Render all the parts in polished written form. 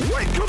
Welcome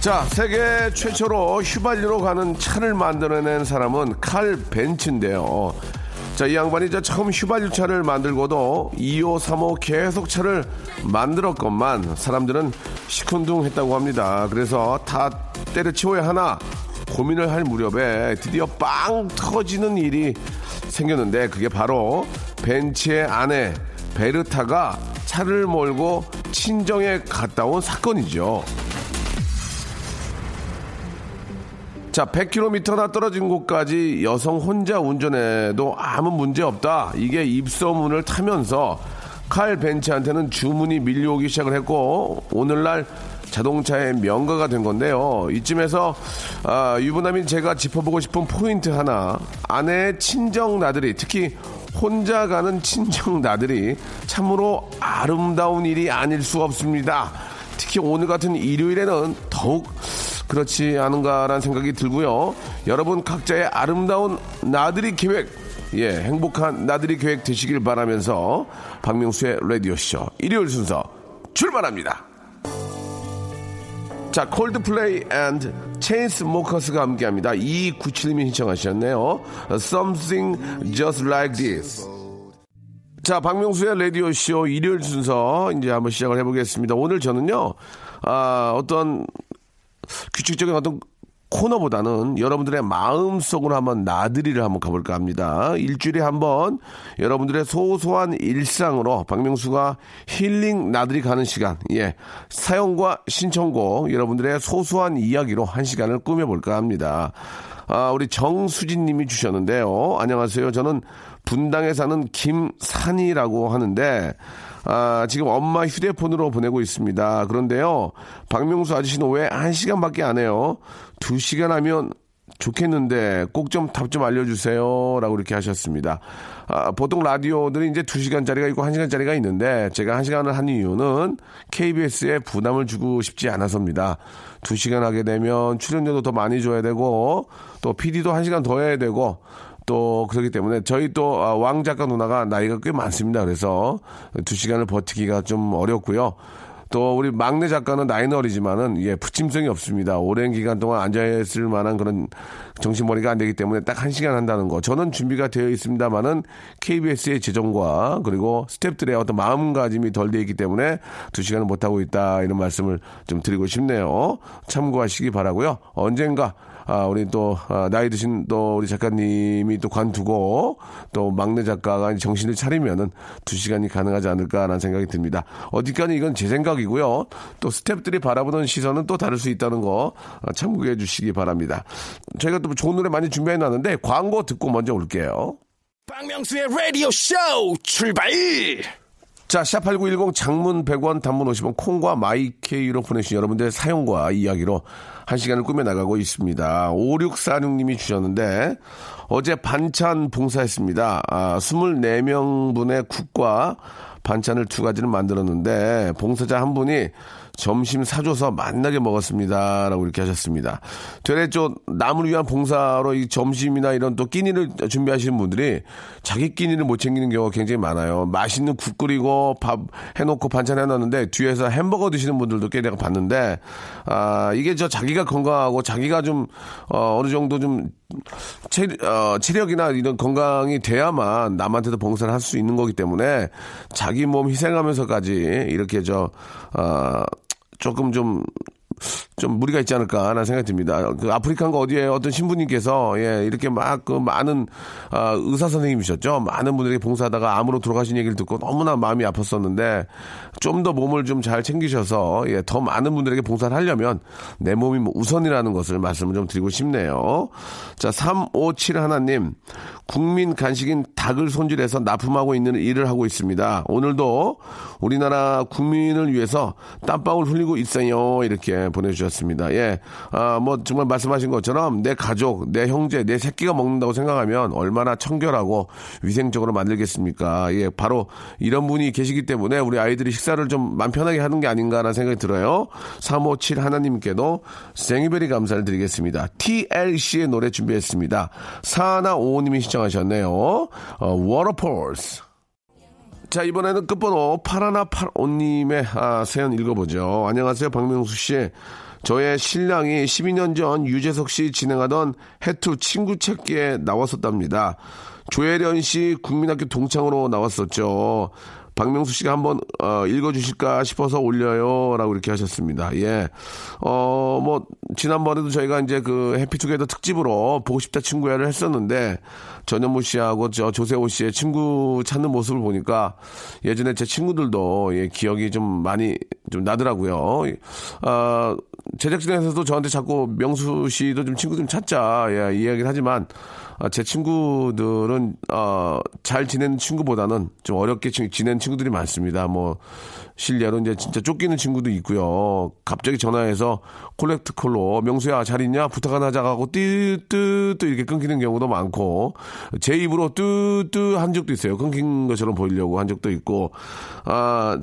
자, 세계 최초로 휘발유로 가는 차를 만들어낸 사람은 칼 벤츠인데요. 자, 이 양반이 처음 휘발유 차를 만들고도 2호, 3호 계속 차를 만들었건만 사람들은 시큰둥했다고 합니다. 그래서 다 때려치워야 하나 고민을 할 무렵에 드디어 빵 터지는 일이 생겼는데 그게 바로 벤츠의 아내 베르타가 차를 몰고 친정에 갔다 온 사건이죠. 자, 100km나 떨어진 곳까지 여성 혼자 운전해도 아무 문제 없다. 이게 입소문을 타면서 칼 벤츠한테는 주문이 밀려오기 시작을 했고 오늘날 자동차의 명가가 된 건데요. 이쯤에서 유부남인 제가 짚어보고 싶은 포인트 하나. 아내의 친정 나들이, 특히 혼자 가는 친정 나들이 참으로 아름다운 일이 아닐 수가 없습니다. 특히 오늘 같은 일요일에는 더욱 그렇지 않은가라는 생각이 들고요. 여러분 각자의 아름다운 나들이 계획, 행복한 나들이 계획 되시길 바라면서 박명수의 라디오쇼 일요일 순서 출발합니다. 자, 콜드플레이 and 체인스모커스가 함께합니다. 297님이 신청하셨네요. Something just like this. 자, 박명수의 라디오쇼 일요일 순서 이제 한번 시작을 해보겠습니다. 오늘 저는요, 어떤 규칙적인 어떤 코너보다는 여러분들의 마음속으로 한번 나들이를 한번 가볼까 합니다. 일주일에 한번 여러분들의 소소한 일상으로 박명수가 힐링 나들이 가는 시간, 사연과 신청곡, 여러분들의 소소한 이야기로 한 시간을 꾸며볼까 합니다. 우리 정수진 님이 주셨는데요. 안녕하세요. 저는 분당에 사는 김산이라고 하는데 지금 엄마 휴대폰으로 보내고 있습니다. 그런데요, 박명수 아저씨는 왜 1시간밖에 안 해요? 2시간 하면 좋겠는데 꼭 좀 답 좀 알려주세요. 라고 이렇게 하셨습니다. 보통 라디오들이 이제 2시간짜리가 있고 1시간짜리가 있는데 제가 1시간을 한 이유는 KBS에 부담을 주고 싶지 않아서입니다. 2시간 하게 되면 출연료도 더 많이 줘야 되고 또 PD도 1시간 더 해야 되고 또 그렇기 때문에 저희 또 왕 작가 누나가 나이가 꽤 많습니다. 그래서 2시간을 버티기가 좀 어렵고요. 또 우리 막내 작가는 나이는 어리지만은 붙임성이 없습니다. 오랜 기간 동안 앉아있을 만한 그런 정신머리가 안 되기 때문에 딱 1시간 한다는 거. 저는 준비가 되어 있습니다만은 KBS의 재정과 그리고 스태프들의 어떤 마음가짐이 덜 돼 있기 때문에 2시간을 못하고 있다, 이런 말씀을 좀 드리고 싶네요. 참고하시기 바라고요. 언젠가 우리 또 나이 드신 또 우리 작가님이 또 관두고 또 막내 작가가 정신을 차리면은 2시간이 가능하지 않을까라는 생각이 듭니다. 어디까지 이건 제 생각이고요. 또 스태프들이 바라보는 시선은 또 다를 수 있다는 거 참고해 주시기 바랍니다. 저희가 또 좋은 노래 많이 준비해 놨는데 광고 듣고 먼저 올게요. 박명수의 라디오 쇼 출발! 자, 샷8910 장문 100원, 단문 50원, 콩과 마이케이로 보내주신 여러분들의 사연과 이야기로 한 시간을 꾸며나가고 있습니다. 5646님이 주셨는데 어제 반찬 봉사했습니다. 24명분의 국과 반찬을 2가지를 만들었는데 봉사자 한 분이 점심 사줘서 맛나게 먹었습니다. 라고 이렇게 하셨습니다. 되레 남을 위한 봉사로 이 점심이나 이런 또 끼니를 준비하시는 분들이 자기 끼니를 못 챙기는 경우가 굉장히 많아요. 맛있는 국 끓이고 밥 해놓고 반찬 해놨는데 뒤에서 햄버거 드시는 분들도 꽤 내가 봤는데 이게 자기가 건강하고 자기가 좀 어느 정도 좀 체력이나 이런 건강이 돼야만 남한테도 봉사를 할 수 있는 거기 때문에 자기 자기 몸 희생하면서까지 이렇게 조금 좀 무리가 있지 않을까 하는 생각이 듭니다. 그 아프리카인가 어디에 어떤 신부님께서 이렇게 막 그 많은 의사 선생님이셨죠. 많은 분들이 봉사하다가 암으로 돌아가신 얘기를 듣고 너무나 마음이 아팠었는데 좀 더 몸을 좀 잘 챙기셔서 더 많은 분들에게 봉사를 하려면 내 몸이 우선이라는 것을 말씀을 좀 드리고 싶네요. 자, 357 하나님, 국민 간식인 닭을 손질해서 납품하고 있는 일을 하고 있습니다. 오늘도 우리나라 국민을 위해서 땀방울 흘리고 있어요. 이렇게 보내주셨습니다. 예, 뭐 정말 말씀하신 것처럼 내 가족, 내 형제, 내 새끼가 먹는다고 생각하면 얼마나 청결하고 위생적으로 만들겠습니까? 예, 바로 이런 분이 계시기 때문에 우리 아이들이 식사를 좀 마음 편하게 하는 게 아닌가라는 생각이 들어요. 357 하나님께도 생이베리 감사를 드리겠습니다. TLC의 노래 준비했습니다. 4155님이 시청하셨네요. Waterfalls. 자, 이번에는 끝번호 8185님의 사연 읽어보죠. 안녕하세요, 박명수 씨. 저의 신랑이 12년 전 유재석 씨 진행하던 해투 친구 찾기에 나왔었답니다. 조혜련 씨 국민학교 동창으로 나왔었죠. 박명수 씨가 한번 읽어주실까 싶어서 올려요라고 이렇게 하셨습니다. 예, 뭐 지난번에도 저희가 이제 그 해피투게더 특집으로 보고 싶다 친구야를 했었는데 전현무 씨하고 저 조세호 씨의 친구 찾는 모습을 보니까 예전에 제 친구들도 기억이 좀 많이 좀 나더라고요. 제작진에서도 저한테 자꾸 명수 씨도 좀 친구 좀 찾자 이야기를 하지만. 제 친구들은 잘 지내는 친구보다는 좀 어렵게 지낸 친구들이 많습니다. 뭐 실례로 이제 진짜 쫓기는 친구도 있고요. 갑자기 전화해서 콜렉트콜로 명수야 잘 있냐 부탁 하나 하자고 하고 뚜뚜뚜 이렇게 끊기는 경우도 많고 제 입으로 뚜뚜 한 적도 있어요. 끊긴 것처럼 보이려고 한 적도 있고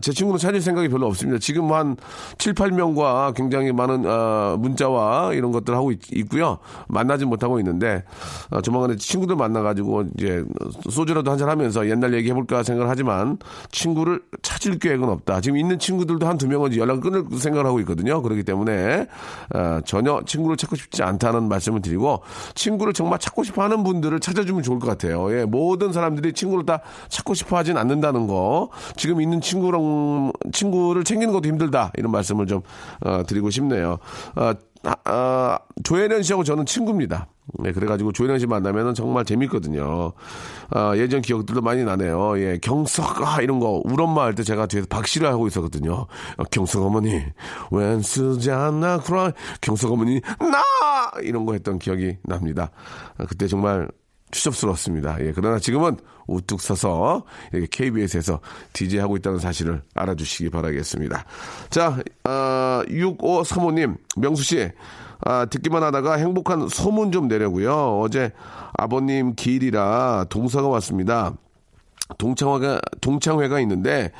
제 친구는 찾을 생각이 별로 없습니다. 지금 한 7, 8명과 굉장히 많은 문자와 이런 것들을 하고 있고요. 만나지 못하고 있는데 조만간 친구들 만나가지고 이제 소주라도 한잔 하면서 옛날 얘기해볼까 생각을 하지만 친구를 찾을 계획은 없다. 지금 있는 친구들도 한두 명은 연락을 끊을 생각을 하고 있거든요. 그렇기 때문에 전혀 친구를 찾고 싶지 않다는 말씀을 드리고 친구를 정말 찾고 싶어하는 분들을 찾아주면 좋을 것 같아요. 예, 모든 사람들이 친구를 다 찾고 싶어하진 않는다는 거. 지금 있는 친구를 챙기는 것도 힘들다. 이런 말씀을 좀 드리고 싶네요. 조혜련 씨하고 저는 친구입니다. 네, 그래가지고 조혜련 씨 만나면은 정말 재밌거든요. 예전 기억들도 많이 나네요. 예, 경석아 이런 거 우리 엄마 할 때 제가 뒤에서 박씨를 하고 있었거든요. 경석 어머니, 웬 수잔나 크라 경석 어머니 나 이런 거 했던 기억이 납니다. 그때 정말 추접스러웠습니다. 예, 그러나 지금은 우뚝 서서 이렇게 KBS에서 DJ 하고 있다는 사실을 알아주시기 바라겠습니다. 자, 6535님, 명수 씨, 듣기만 하다가 행복한 소문 좀 내려고요. 어제 아버님 기일이라 동사가 왔습니다. 동창회가 있는데.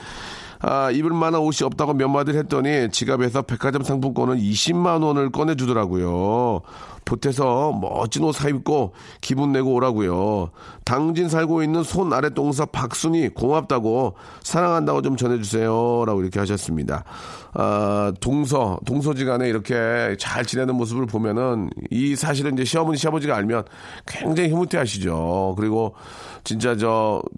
입을 만한 옷이 없다고 몇 마디를 했더니 지갑에서 백화점 상품권을 20만 원을 꺼내주더라고요. 보태서 멋진 옷 사입고 기분 내고 오라고요. 당진 살고 있는 손 아래 동사 박순이 고맙다고 사랑한다고 좀 전해주세요. 라고 이렇게 하셨습니다. 동서지간에 이렇게 잘 지내는 모습을 보면은 이 사실은 이제 시어머니, 시아버지가 알면 굉장히 흐뭇해 하시죠. 그리고 진짜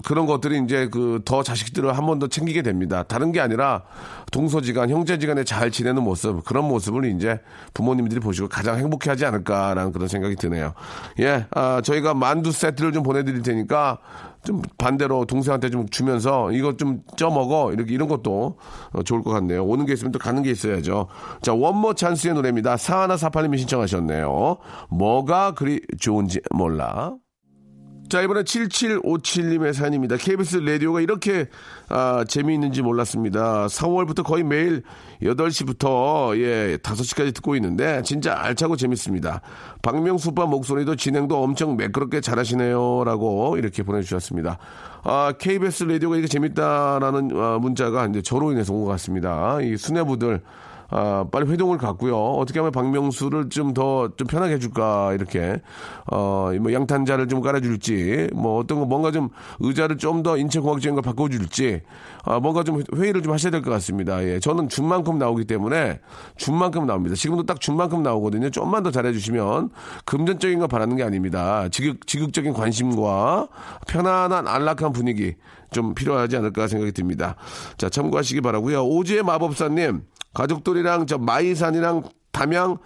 그런 것들이 이제 더 자식들을 한 번 더 챙기게 됩니다. 다른 게 아니라 동서지간, 형제지간에 잘 지내는 모습, 그런 모습을 이제 부모님들이 보시고 가장 행복해하지 않을까라는 그런 생각이 드네요. 예, 저희가 만두 세트를 좀 보내드릴 테니까 좀 반대로 동생한테 좀 주면서 이거 좀 쪄먹어 이렇게 이런 것도 좋을 것 같네요. 오는 게 있으면 또 가는 게 있어야죠. 자, 원모 찬스의 노래입니다. 4148님이 신청하셨네요. 뭐가 그리 좋은지 몰라. 자, 이번에 7757님의 사연입니다. KBS 라디오가 이렇게 재미있는지 몰랐습니다. 4월부터 거의 매일 8시부터 5시까지 듣고 있는데 진짜 알차고 재밌습니다. 박명수 오빠 목소리도 진행도 엄청 매끄럽게 잘하시네요. 라고 이렇게 보내주셨습니다. KBS 라디오가 이렇게 재밌다라는 문자가 이제 저로 인해서 온 것 같습니다. 이 수뇌부들. 빨리 회동을 갖고요. 어떻게 하면 박명수를 좀 편하게 해줄까 이렇게 뭐 양탄자를 좀 깔아줄지, 뭐 어떤 거 뭔가 좀 의자를 좀 더 인체공학적인 걸 바꿔줄지, 뭔가 좀 회의를 좀 하셔야 될 것 같습니다. 예, 저는 준만큼 나오기 때문에 준만큼 나옵니다. 지금도 딱 준만큼 나오거든요. 좀만 더 잘해주시면 금전적인 거 바라는 게 아닙니다. 지극적인 관심과 편안한 안락한 분위기. 좀 필요하지 않을까 생각이 듭니다. 자, 참고하시기 바라고요. 오지의 마법사님, 가족들이랑 저 마이산이랑 담양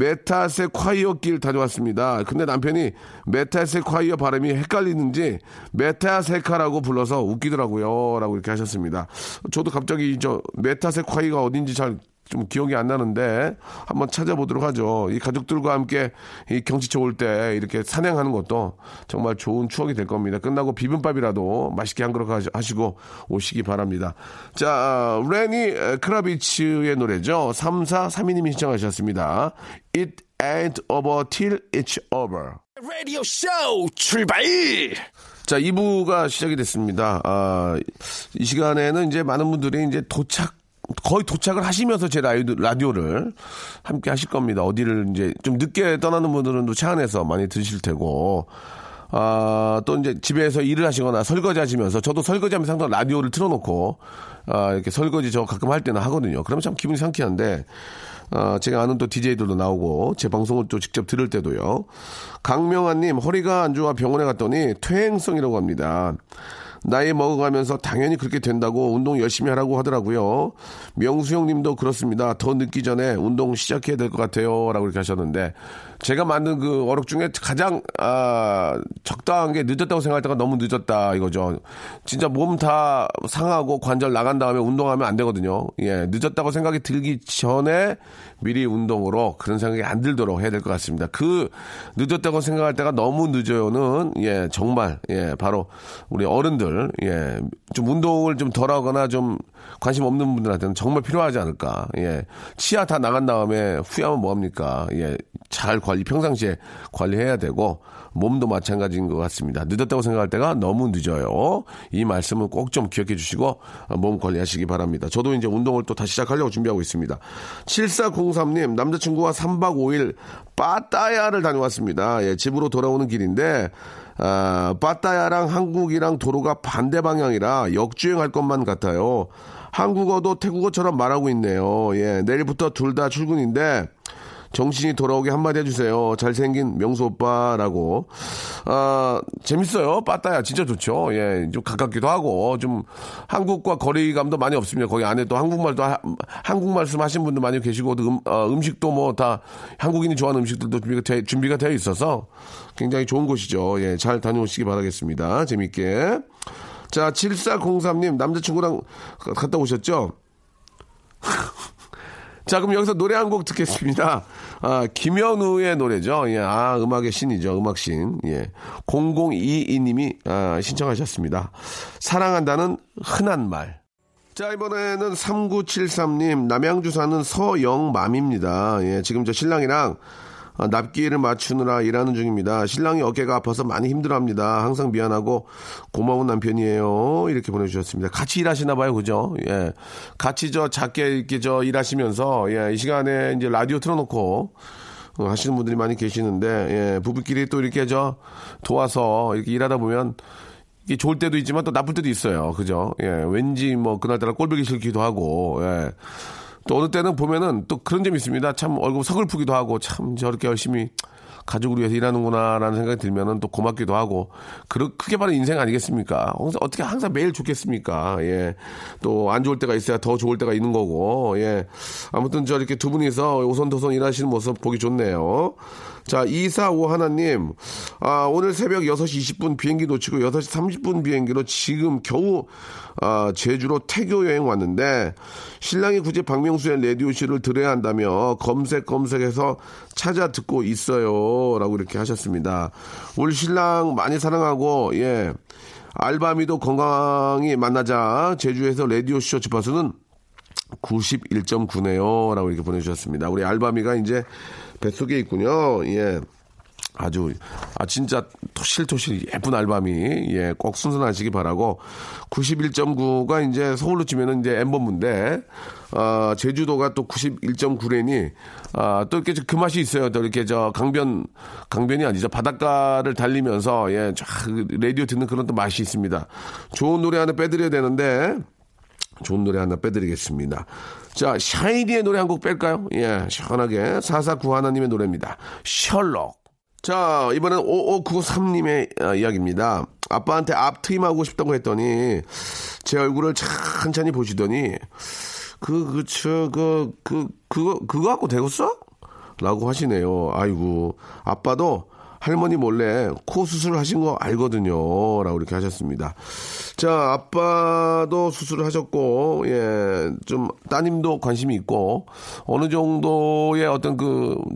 메타세콰이어 길 다녀왔습니다. 근데 남편이 메타세콰이어 발음이 헷갈리는지 메타세카라고 불러서 웃기더라고요. 라고 이렇게 하셨습니다. 저도 갑자기 저 메타세콰이어가 어딘지 잘 좀 기억이 안 나는데 한번 찾아보도록 하죠. 이 가족들과 함께 이 경치 좋을 때 이렇게 산행하는 것도 정말 좋은 추억이 될 겁니다. 끝나고 비빔밥이라도 맛있게 한 그릇 하시고 오시기 바랍니다. 자, 레니 크라비츠의 노래죠. 3432님이 신청하셨습니다. It ain't over till it's over. 라디오 쇼 출발! 자, 2부가 시작이 됐습니다. 이 시간에는 이제 많은 분들이 이제 거의 도착을 하시면서 제 라디오를 함께 하실 겁니다. 어디를 이제 좀 늦게 떠나는 분들은 또 차 안에서 많이 드실 테고, 또 이제 집에서 일을 하시거나 설거지 하시면서, 저도 설거지 하면서 항상 라디오를 틀어놓고, 이렇게 설거지 저 가끔 할 때는 하거든요. 그러면 참 기분이 상쾌한데, 제가 아는 또 DJ들도 나오고, 제 방송을 또 직접 들을 때도요. 강명환님, 허리가 안 좋아 병원에 갔더니 퇴행성이라고 합니다. 나이 먹어가면서 당연히 그렇게 된다고 운동 열심히 하라고 하더라고요. 명수 형님도 그렇습니다. 더 늦기 전에 운동 시작해야 될 것 같아요. 라고 이렇게 하셨는데, 제가 만든 그 어록 중에 가장 적당한 게 늦었다고 생각할 때가 너무 늦었다 이거죠. 진짜 몸 다 상하고 관절 나간 다음에 운동하면 안 되거든요. 예, 늦었다고 생각이 들기 전에 미리 운동으로 그런 생각이 안 들도록 해야 될 것 같습니다. 그 늦었다고 생각할 때가 너무 늦어요는 예, 정말 예, 바로 우리 어른들 예, 좀 운동을 좀 덜하거나 좀 관심 없는 분들한테는 정말 필요하지 않을까. 예, 치아 다 나간 다음에 후회하면 뭐합니까. 예, 잘 관리 평상시에 관리해야 되고 몸도 마찬가지인 것 같습니다. 늦었다고 생각할 때가 너무 늦어요. 이 말씀은 꼭 좀 기억해 주시고 몸 관리하시기 바랍니다. 저도 이제 운동을 또 다시 시작하려고 준비하고 있습니다. 7403님, 남자친구와 3박 5일 빠따야를 다녀왔습니다. 예, 집으로 돌아오는 길인데 빠따야랑 한국이랑 도로가 반대 방향이라 역주행할 것만 같아요. 한국어도 태국어처럼 말하고 있네요. 예, 내일부터 둘 다 출근인데 정신이 돌아오게 한마디 해주세요. 잘생긴 명수 오빠라고. 재밌어요. 빠따야 진짜 좋죠. 예, 좀 가깝기도 하고 좀 한국과 거리감도 많이 없습니다. 거기 안에 또 한국말도 한국말 씀 하신 분도 많이 계시고 또 음식도 뭐 다 한국인이 좋아하는 음식들도 준비가 되어 있어서 굉장히 좋은 곳이죠. 예, 잘 다녀오시기 바라겠습니다. 재밌게. 자, 7403님 남자친구랑 갔다 오셨죠? 자, 그럼 여기서 노래 한 곡 듣겠습니다. 김현우의 노래죠. 예, 음악의 신이죠. 음악신. 예. 0022님이 신청하셨습니다. 사랑한다는 흔한 말. 자, 이번에는 3973님, 남양주 사는 서영맘입니다. 예, 지금 저 신랑이랑 납기를 맞추느라 일하는 중입니다. 신랑이 어깨가 아파서 많이 힘들어합니다. 항상 미안하고 고마운 남편이에요. 이렇게 보내주셨습니다. 같이 일하시나 봐요, 그죠? 예, 같이 저 작게 이렇게 저 일하시면서 예, 이 시간에 이제 라디오 틀어놓고 하시는 분들이 많이 계시는데 예, 부부끼리 또 이렇게 저 도와서 이렇게 일하다 보면. 이게 좋을 때도 있지만 또 나쁠 때도 있어요, 그죠? 예, 왠지 뭐 그날따라 꼴보기 싫기도 하고. 예. 또 어느 때는 보면은 또 그런 점이 있습니다. 참 얼굴 서글프기도 하고 참 저렇게 열심히 가족을 위해서 일하는구나라는 생각이 들면은 또 고맙기도 하고 크게 봐라 인생 아니겠습니까? 어떻게 항상 매일 좋겠습니까? 예, 또 안 좋을 때가 있어야 더 좋을 때가 있는 거고. 예, 아무튼 저 이렇게 두 분이서 오손도손 일하시는 모습 보기 좋네요. 자, 245 하나님, 오늘 새벽 6시 20분 비행기 놓치고 6시 30분 비행기로 지금 겨우 제주로 태교 여행 왔는데 신랑이 굳이 박명수의 라디오쇼를 들어야 한다며 검색해서 찾아 듣고 있어요. 라고 이렇게 하셨습니다. 우리 신랑 많이 사랑하고 예, 알바미도 건강히 만나자. 제주에서 라디오쇼 주파수는 91.9네요. 라고 이렇게 보내주셨습니다. 우리 알바미가 이제 뱃속에 있군요. 예. 아주, 진짜 토실토실 예쁜 알밤이, 예, 꼭 순순하시기 바라고. 91.9가 이제 서울로 치면은 이제 M본부인데, 제주도가 또 91.9래니, 또 이렇게 그 맛이 있어요. 또 이렇게 저 강변이 아니죠. 바닷가를 달리면서, 예, 쫙 라디오 듣는 그런 또 맛이 있습니다. 좋은 노래 하나 빼드려야 되는데, 좋은 노래 하나 빼드리겠습니다. 자, 샤이니의 노래 한 곡 뺄까요? 예, 시원하게 449 하나님의 노래입니다. 셜록. 자, 이번엔 5593님의 이야기입니다. 아빠한테 앞트임하고 싶다고 했더니 제 얼굴을 찬찬히 보시더니 그거 갖고 되겠어? 라고 하시네요. 아이고, 아빠도 할머니 몰래 코 수술하신 거 알거든요. 라고 이렇게 하셨습니다. 자, 아빠도 수술을 하셨고, 예, 좀 따님도 관심이 있고, 어느 정도의 어떤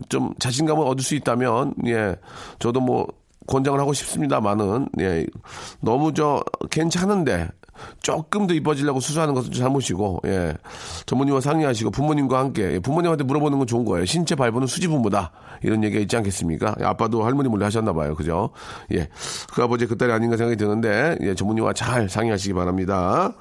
좀 자신감을 얻을 수 있다면, 예, 저도 뭐 권장을 하고 싶습니다만은, 예, 너무 괜찮은데, 조금 더 이뻐지려고 수술하는 것은 잘못이고, 예. 전문의와 상의하시고, 부모님과 함께, 예, 부모님한테 물어보는 건 좋은 거예요. 신체 발부는 수지분보다. 이런 얘기가 있지 않겠습니까? 예, 아빠도 할머니 몰래 하셨나봐요. 그죠? 예. 그 아버지 그 딸이 아닌가 생각이 드는데, 예, 전문의와 잘 상의하시기 바랍니다.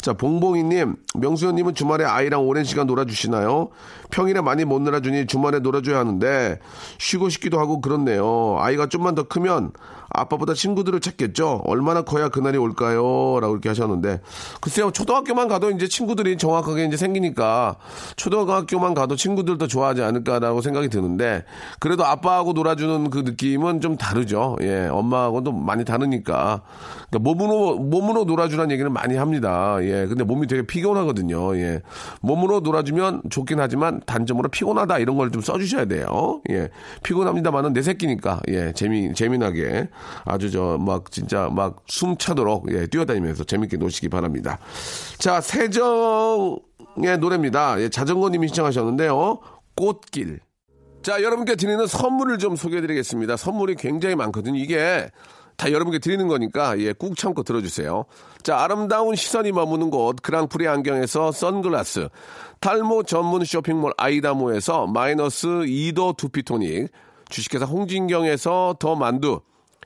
자, 봉봉이님, 명수현님은 주말에 아이랑 오랜 시간 놀아주시나요? 평일에 많이 못 놀아주니 주말에 놀아줘야 하는데, 쉬고 싶기도 하고 그렇네요. 아이가 좀만 더 크면, 아빠보다 친구들을 찾겠죠? 얼마나 커야 그날이 올까요? 라고 이렇게 하셨는데, 글쎄요, 초등학교만 가도 이제 친구들이 정확하게 이제 생기니까, 초등학교만 가도 친구들 더 좋아하지 않을까라고 생각이 드는데, 그래도 아빠하고 놀아주는 그 느낌은 좀 다르죠. 예, 엄마하고도 많이 다르니까. 그러니까 몸으로 놀아주라는 얘기는 많이 합니다. 예, 근데 몸이 되게 피곤하거든요. 예, 몸으로 놀아주면 좋긴 하지만, 단점으로 피곤하다 이런 걸 좀 써주셔야 돼요. 예, 피곤합니다만은 내 새끼니까, 예, 재미나게. 아주 막 숨차도록, 예, 뛰어다니면서 재밌게 노시기 바랍니다. 자, 세정의 노래입니다. 예, 자전거님이 신청하셨는데요. 꽃길. 자, 여러분께 드리는 선물을 좀 소개해드리겠습니다. 선물이 굉장히 많거든요. 이게 다 여러분께 드리는 거니까, 예, 꾹 참고 들어주세요. 자, 아름다운 시선이 머무는 곳 그랑프리 안경에서 선글라스, 탈모 전문 쇼핑몰 아이다모에서 마이너스 2도 두피토닉, 주식회사 홍진경에서 더 만두,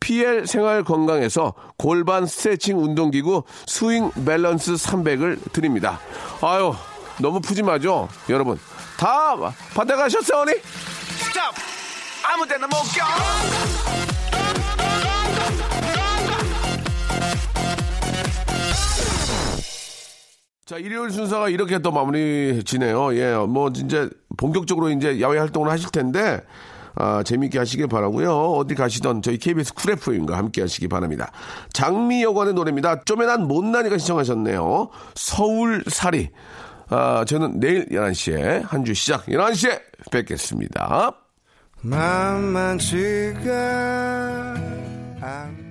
PL 생활건강에서 골반 스트레칭 운동기구 스윙 밸런스 300을 드립니다. 아유, 너무 푸짐하죠? 여러분, 다 받아가셨어요, 언니? 스톱! 아무 데나 못 껴! 자, 일요일 순서가 이렇게 또 마무리 지네요. 예, 뭐, 진짜 본격적으로 이제 야외 활동을 하실 텐데, 재미있게 하시길 바라고요. 어디 가시던 저희 KBS 쿨 FM과 함께 하시기 바랍니다. 장미여관의 노래입니다. 쪼매난 못난이가 시청하셨네요. 서울살이. 저는 내일 11시에 한 주 시작 11시에 뵙겠습니다. 만만치가